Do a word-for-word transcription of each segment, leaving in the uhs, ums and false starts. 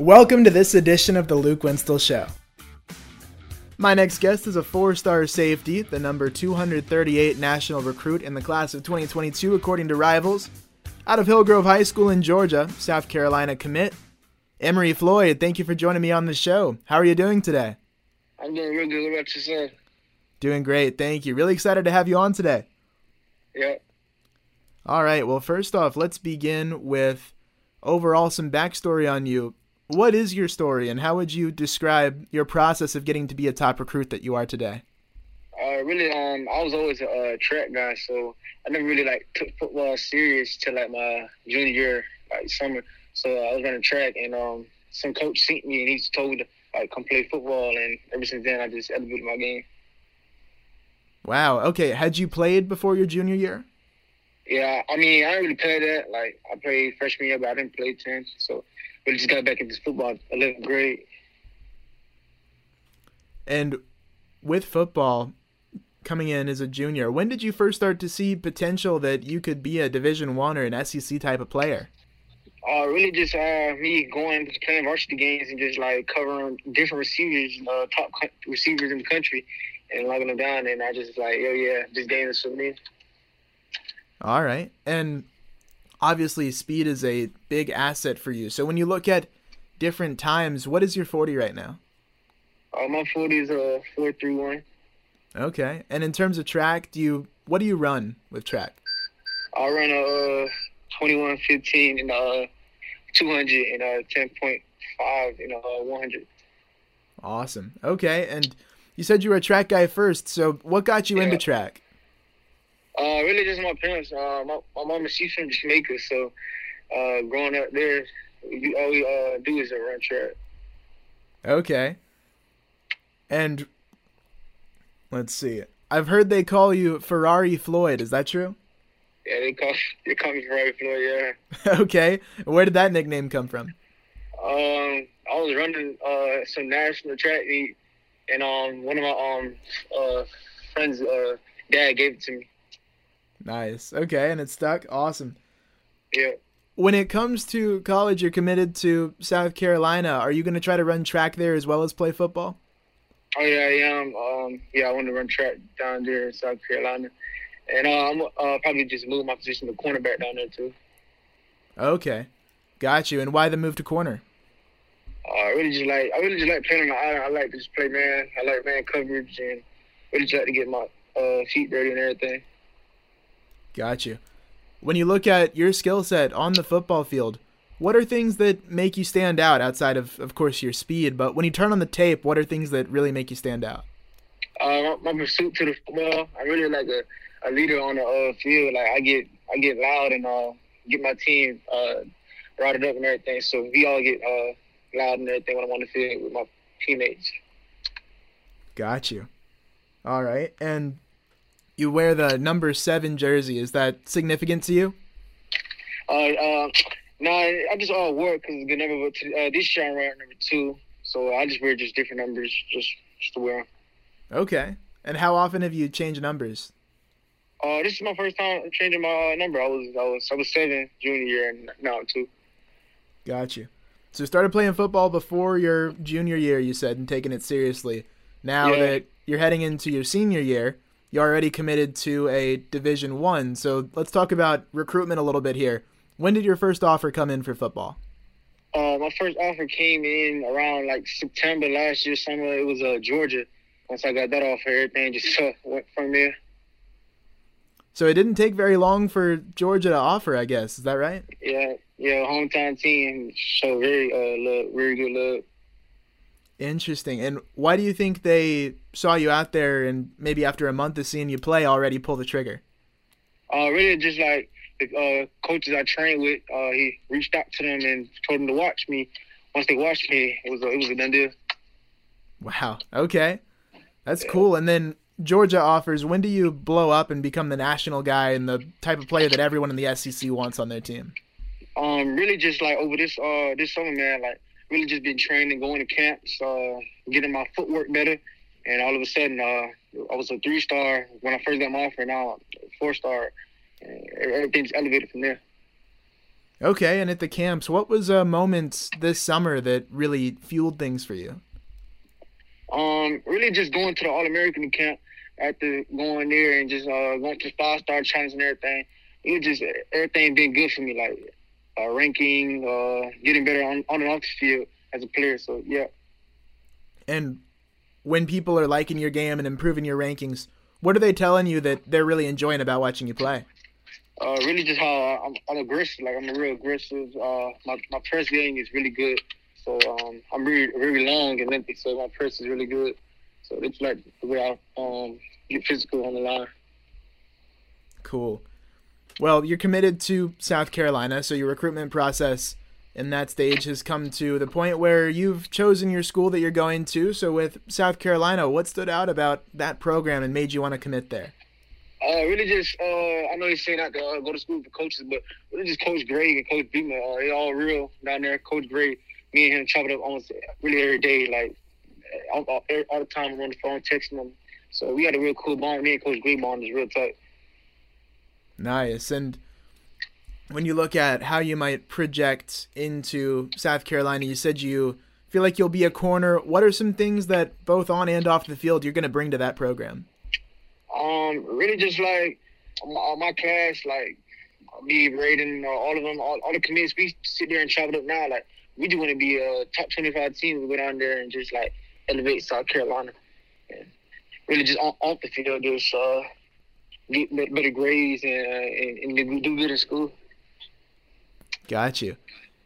Welcome to this edition of the Luke Winstall Show. My next guest is a four-star safety, the number two hundred thirty-eight national recruit in the class of twenty twenty-two according to Rivals. Out of Hillgrove High School in Georgia, South Carolina commit, Emory Floyd, thank you for joining me on the show. How are you doing today? I'm doing real good. What about yourself? Doing great, thank you. Really excited to have you on today. Yeah. All right, well, first off, let's begin with overall some backstory on you. What is your story, and how would you describe your process of getting to be a top recruit that you are today? Uh, really, um, I was always a uh, track guy, so I never really like took football serious till like my junior year, like summer. So uh, I was running track, and um, some coach sent me, and he told me to like come play football, and ever since then I just elevated my game. Wow. Okay. Had you played before your junior year? Yeah, I mean, I didn't really play that. Like, I played freshman year, but I didn't play ten, so we just got back into football eleventh grade. And with football coming in as a junior, when did you first start to see potential that you could be a Division One or an S E C type of player? Uh, really just uh, me going, playing varsity games and just, like, covering different receivers, uh, top co- receivers in the country, and locking them down, and I just like, oh, yeah, this game is for me. All right. And obviously speed is a big asset for you. So when you look at different times, what is your forty right now? Uh, my forty is a four three one. Okay. And in terms of track, do you what do you run with track? I run a uh, twenty-one fifteen and uh two hundred and uh ten point five and uh one hundred. Awesome. Okay. And you said you were a track guy first. So what got you yeah. into track? Uh, really just my parents. Uh, my, my mama, she's from Jamaica, so uh, growing up there, you, all we uh, do is run track. Okay. And let's see. I've heard they call you Ferrari Floyd. Is that true? Yeah, they call, they call me Ferrari Floyd, yeah. Okay. Where did that nickname come from? Um, I was running uh, some national track meet, and um, one of my um uh, friends' uh, dad gave it to me. Nice. Okay, and it stuck. Awesome. Yeah. When it comes to college, you're committed to South Carolina. Are you going to try to run track there as well as play football? Oh yeah, I am. Um, yeah, I want to run track down there in South Carolina, and uh, I'm uh, probably just move my position to cornerback down there too. Okay, got you. And why the move to corner? Uh, I really just like I really just like playing on the island. I like to just play man. I like man coverage, and really just like to get my uh, feet dirty and everything. Got you. When you look at your skill set on the football field, what are things that make you stand out outside of, of course, your speed? But when you turn on the tape, what are things that really make you stand out? Uh, my pursuit to the football. I really like a, a leader on the uh, field. Like I get, I get loud and uh, get my team uh, routed up and everything. So we all get uh, loud and everything when I'm on the field with my teammates. Got you. All right, and. You wear the number seven jersey. Is that significant to you? Uh, uh no, I just all uh, wore it because it's a good number. But uh, this year I'm wearing number two, so I just wear just different numbers just, just to wear them. Okay. And how often have you changed numbers? Uh, this is my first time changing my uh, number. I was I was I was seven junior year, and now I'm two. Got you. So you started playing football before your junior year, you said, and taking it seriously. Now yeah. that you're heading into your senior year. You're already committed to a Division One, so let's talk about recruitment a little bit here. When did your first offer come in for football? Uh, my first offer came in around like September last year, summer. It was uh, Georgia. Once I got that offer, everything just uh, went from there. So it didn't take very long for Georgia to offer, I guess. Is that right? Yeah, yeah, hometown team. So very, uh, love, very good love. Interesting. And why do you think they saw you out there and maybe after a month of seeing you play already pull the trigger? Uh, really just like the uh, coaches I trained with, uh, he reached out to them and told them to watch me. Once they watched me, it was a, it was a done deal. Wow. Okay. That's yeah. cool. And then Georgia offers, when do you blow up and become the national guy and the type of player that everyone in the S E C wants on their team? Um, really just like over this uh, this summer, man, like, really just been training, going to camps, uh, getting my footwork better, and all of a sudden, uh, I was a three-star when I first got my offer, now I'm a four-star. Everything's elevated from there. Okay, and at the camps, what was a moment this summer that really fueled things for you? Um, really just going to the All-American camp after going there and just uh, going to five-star challenge and everything. It was just everything been good for me, like uh, ranking, uh, getting better on, on and off the field as a player, so yeah. And when people are liking your game and improving your rankings, what are they telling you that they're really enjoying about watching you play? Uh, really just how I'm, I'm aggressive. Like, I'm a real aggressive. Uh, my, my press game is really good. So um, I'm really, really long and lengthy, so my press is really good. So it's like the way I um, get physical on the line. Cool. Well, you're committed to South Carolina, so your recruitment process in that stage has come to the point where you've chosen your school that you're going to. So with South Carolina, what stood out about that program and made you want to commit there? Uh, really just, uh, I know he's saying not to uh, go to school for coaches, but really just Coach Gray and Coach Beamer, uh, they're all real down there. Coach Gray, me and him chop it up almost really every day, like all, all, all the time we're on the phone texting them. So we had a real cool bond. Me and Coach Gray bond is real tight. Nice. And when you look at how you might project into South Carolina, you said you feel like you'll be a corner. What are some things that both on and off the field you're going to bring to that program? Um, really just like my, my class, like me, Braden, uh, all of them, all, all the committees, we sit there and chop it up now. Like, we do want to be a top twenty-five team. We go down there and just like elevate South Carolina. And really just on, off the field, just uh, get better grades and, and, and do good in school. Got you.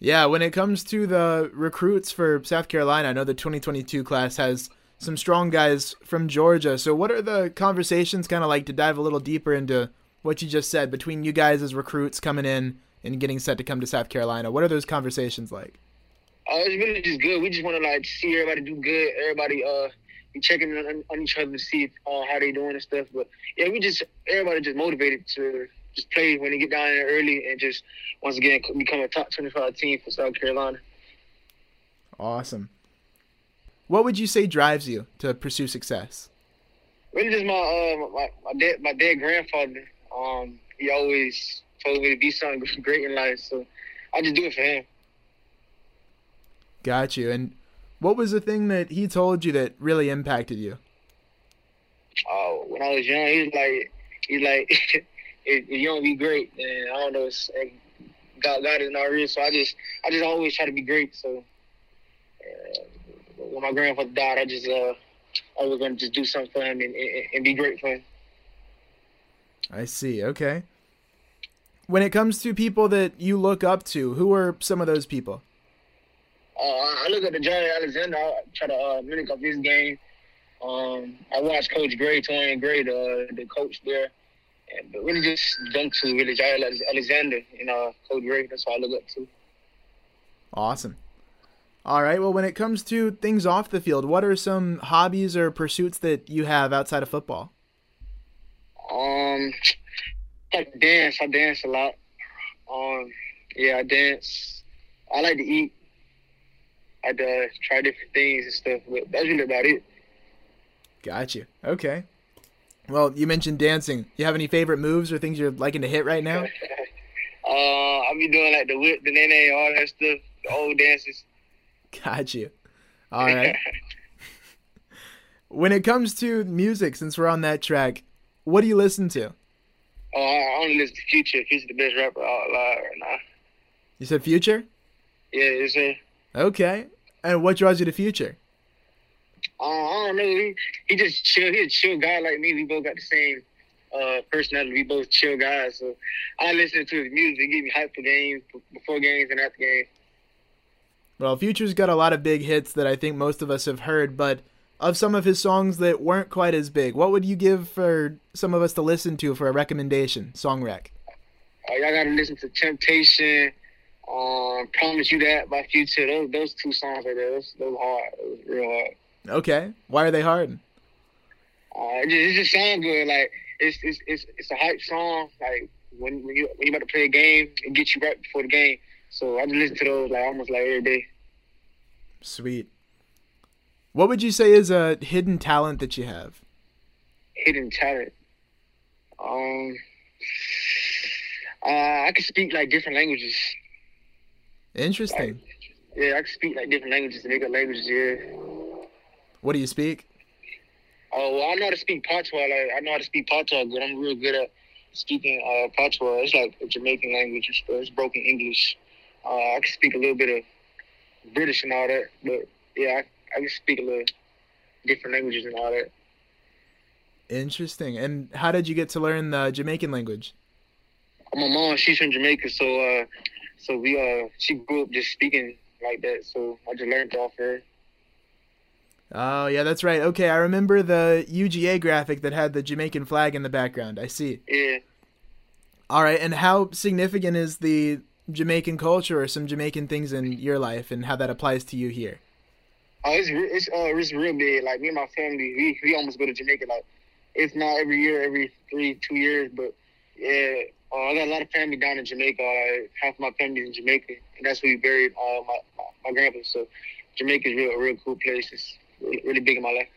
Yeah, when it comes to the recruits for South Carolina, I know the twenty twenty-two class has some strong guys from Georgia. So what are the conversations kind of like, to dive a little deeper into what you just said, between you guys as recruits coming in and getting set to come to South Carolina? What are those conversations like? Oh, uh, it's really just good. We just want to like see everybody do good. Everybody uh, be checking on, on each other to see uh, how they doing and stuff. But yeah, we just, everybody just motivated to just play when they get down there early and just once again become a top twenty-five team for South Carolina. Awesome. What would you say drives you to pursue success? Really just my uh, my, my dad, my dad grandfather. Um, he always told me to be something great in life, so I just do it for him. Got you. And what was the thing that he told you that really impacted you? Oh, uh, when I was young, he was like, he's like, if you don't be great, then I don't know. It's, like, God, God is not real, so I just, I just always try to be great. So. Uh, When my grandfather died, I just uh, I was gonna just do something for him and, and, and be great for him. I see. Okay. When it comes to people that you look up to, who are some of those people? Uh, I look at the Jaire Alexander. I try to uh, mimic up his game. Um, I watch Coach Gray, Torrian Gray, the, the coach there, and but really just them two, really Jaire Alexander and uh, Coach Gray. That's what I look up to. Awesome. All right. Well, when it comes to things off the field, what are some hobbies or pursuits that you have outside of football? Um, I dance. I dance a lot. Um, yeah, I dance. I like to eat. I uh, try different things and stuff, but that's really about it. Gotcha. Okay. Well, you mentioned dancing. You have any favorite moves or things you're liking to hit right now? uh, I be doing like the whip, the nene, all that stuff, the old dances. Got you. All right. When it comes to music, since we're on that track, what do you listen to? Oh, I only listen to Future. Future's the best rapper out alive right now. You said Future? Yeah, you said. Okay. And what draws you to Future? Uh, I don't know. He, he just chill. He's a chill guy like me. We both got the same uh, personality. We both chill guys. So I listen to his music. It gets me hyped for games, before games and after games. Well, Future's got a lot of big hits that I think most of us have heard, but of some of his songs that weren't quite as big, what would you give for some of us to listen to for a recommendation, song rec? Uh, y'all got to listen to Temptation, um, Promise You That by Future. Those, those two songs right there, those, those hard. It was real hard. Okay. Why are they hard? Uh, it, just, it just sounds good. Like, it's, it's, it's, it's a hype song. Like, when, when, you, when you're about to play a game, it gets you right before the game. So I just listen to those like almost like every day. Sweet. What would you say is a hidden talent that you have? Hidden talent. Um, uh, I can speak like different languages. Interesting. Like, yeah, I can speak like different languages, nigga languages, yeah. What do you speak? Oh, well, I know how to speak Patois. Like, I know how to speak Patois, but I'm real good at speaking uh, Patois. It's like a Jamaican language. It's broken English. Uh, I can speak a little bit of British and all that, but yeah, I, I can speak a little different languages and all that. Interesting. And how did you get to learn the Jamaican language? My mom, she's from Jamaica, so uh, so we uh, she grew up just speaking like that, so I just learned off her. Oh, yeah, that's right. Okay, I remember the U G A graphic that had the Jamaican flag in the background. I see. Yeah. All right, and how significant is the Jamaican culture or some Jamaican things in your life and how that applies to you here? Oh, it's re- it's, uh, it's real big. Like, me and my family, we, we almost go to Jamaica. Like, it's not every year, every three, two years, but, yeah, uh, I got a lot of family down in Jamaica. Like, half my family's in Jamaica, and that's where we buried uh, my, my, my grandpa. So Jamaica's real, real cool place. It's really big in my life.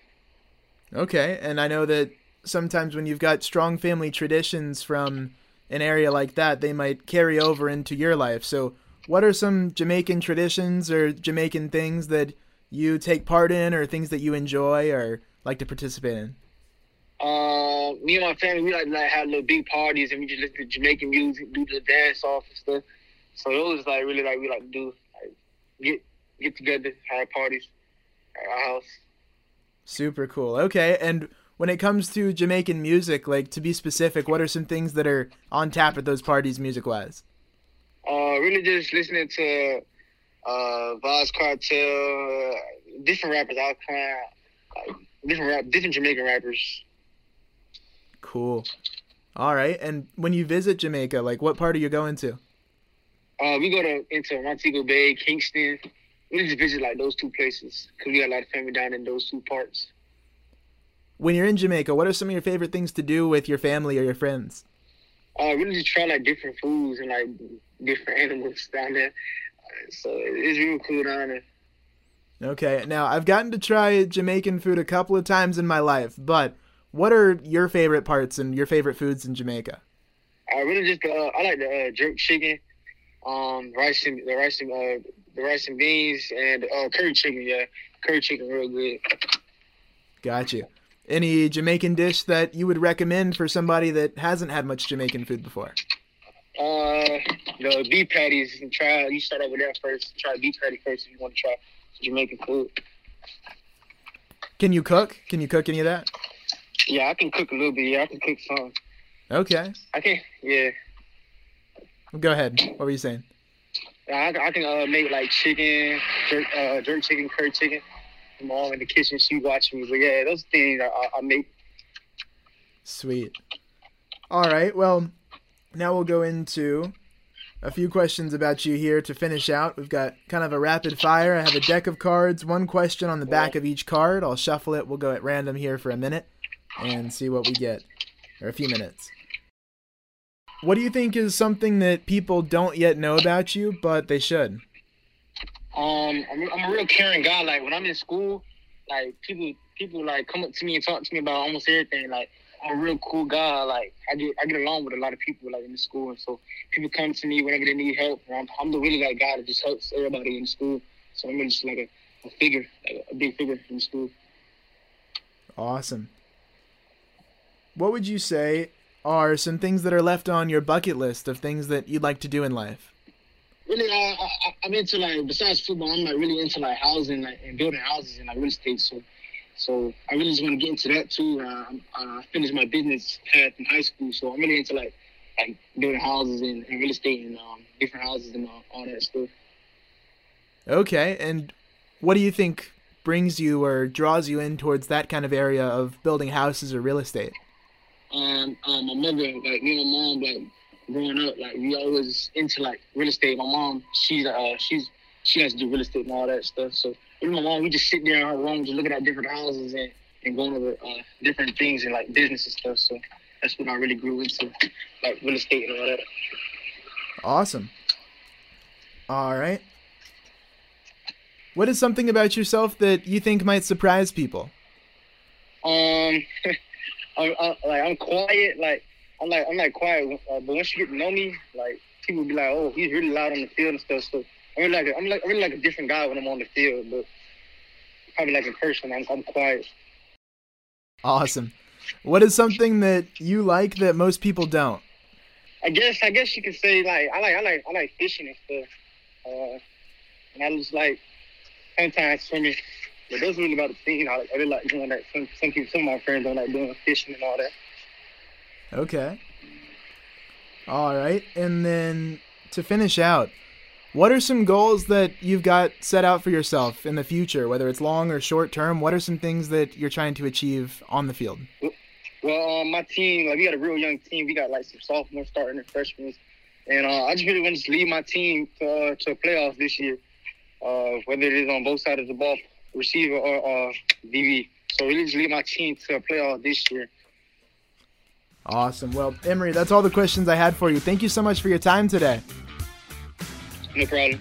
Okay, and I know that sometimes when you've got strong family traditions from an area like that, they might carry over into your life. So what are some Jamaican traditions or Jamaican things that you take part in or things that you enjoy or like to participate in? Uh, me and my family, we like to like, have little big parties and we just listen to Jamaican music, do the dance off and stuff. So those like really like we like to do, like, get get together, have parties. House. Super cool. Okay, and when it comes to Jamaican music, like to be specific, what are some things that are on tap at those parties music-wise? Uh, really just listening to uh, Vaz Cartel, different rappers, all kind of, like, different rap, different Jamaican rappers. Cool. All right, and when you visit Jamaica, like what part are you going to? Uh, we go to into Montego Bay, Kingston. We just visit, like, those two places because we got a lot of family down in those two parts. When you're in Jamaica, what are some of your favorite things to do with your family or your friends? Uh, really just try, like, different foods and, like, different animals down there. So it's really cool down there. Okay. Now, I've gotten to try Jamaican food a couple of times in my life, but what are your favorite parts and your favorite foods in Jamaica? I really just, uh, I like the uh, jerk chicken, um, rice and, the rice and, uh, The rice and beans and uh, curry chicken, yeah. Curry chicken real good. Gotcha. Any Jamaican dish that you would recommend for somebody that hasn't had much Jamaican food before? Uh, the beef patties. You can try, you start over there first. Try beef patty first if you want to try Jamaican food. Can you cook? Can you cook any of that? Yeah, I can cook a little bit. Yeah, I can cook some. Okay. I can, yeah. Go ahead. What were you saying? I, I can uh, make like chicken, jerk, uh, jerk chicken, curry chicken. I'm all in the kitchen. She watching me. But yeah, those things I, I make. Sweet. All right. Well, now we'll go into a few questions about you here to finish out. We've got kind of a rapid fire. I have a deck of cards, one question on the back of each card. I'll shuffle it. We'll go at random here for a minute and see what we get, or a few minutes. What do you think is something that people don't yet know about you, but they should? Um, I'm, I'm a real caring guy. Like, when I'm in school, like, people, people like, come up to me and talk to me about almost everything. Like, I'm a real cool guy. Like, I get I get along with a lot of people, like, in the school. And so people come to me whenever they need help. And I'm, I'm the really, like, guy that just helps everybody in school. So I'm really just, like, a, a figure, like a big figure in school. Awesome. What would you say are some things that are left on your bucket list of things that you'd like to do in life? Really, I, I, I'm into, like, besides football, I'm, like, really into, like, housing, like, and building houses and, like, real estate. So so I really just want to get into that, too. Uh, I, I finished my business path in high school, so I'm really into, like, like building houses and, and real estate and um, different houses and all, all that stuff. Okay, and what do you think brings you or draws you in towards that kind of area of building houses or real estate? Um, um, my mother, like, me and my mom, like, growing up, like, we always into, like, real estate. My mom, she's, uh, she's, she has to do real estate and all that stuff. So, me and my mom, we just sit there in her room, just looking at different houses and, and going over uh, different things and, like, business and stuff. So, that's when I really grew into, like, real estate and all that. Awesome. All right. What is something about yourself that you think might surprise people? Um... I, I, like, I'm quiet, like, I'm, like, I'm, like, quiet, uh, but once you get to know me, like, people be like, oh, he's really loud on the field and stuff, so I'm really like a, I'm like really like a different guy when I'm on the field, but probably like in person, I'm I'm quiet. Awesome. What is something that you like that most people don't? I guess I guess you could say like I like I like I like fishing and stuff. Uh, and I just like sometimes swimming, but that's really about the thing. I, I really like doing that. Some some people, some of my friends don't like doing fishing and all that. Okay. All right, and then to finish out, what are some goals that you've got set out for yourself in the future, whether it's long or short term? What are some things that you're trying to achieve on the field? Well, um, my team, like we got a real young team. We got like some sophomores starting and freshmen, and uh, I just really want to lead my team to uh, to playoffs this year, uh, whether it is on both sides of the ball, receiver or uh, D B. So really just lead my team to a playoff this year. Awesome. Well, Emory, that's all the questions I had for you. Thank you so much for your time today. No problem.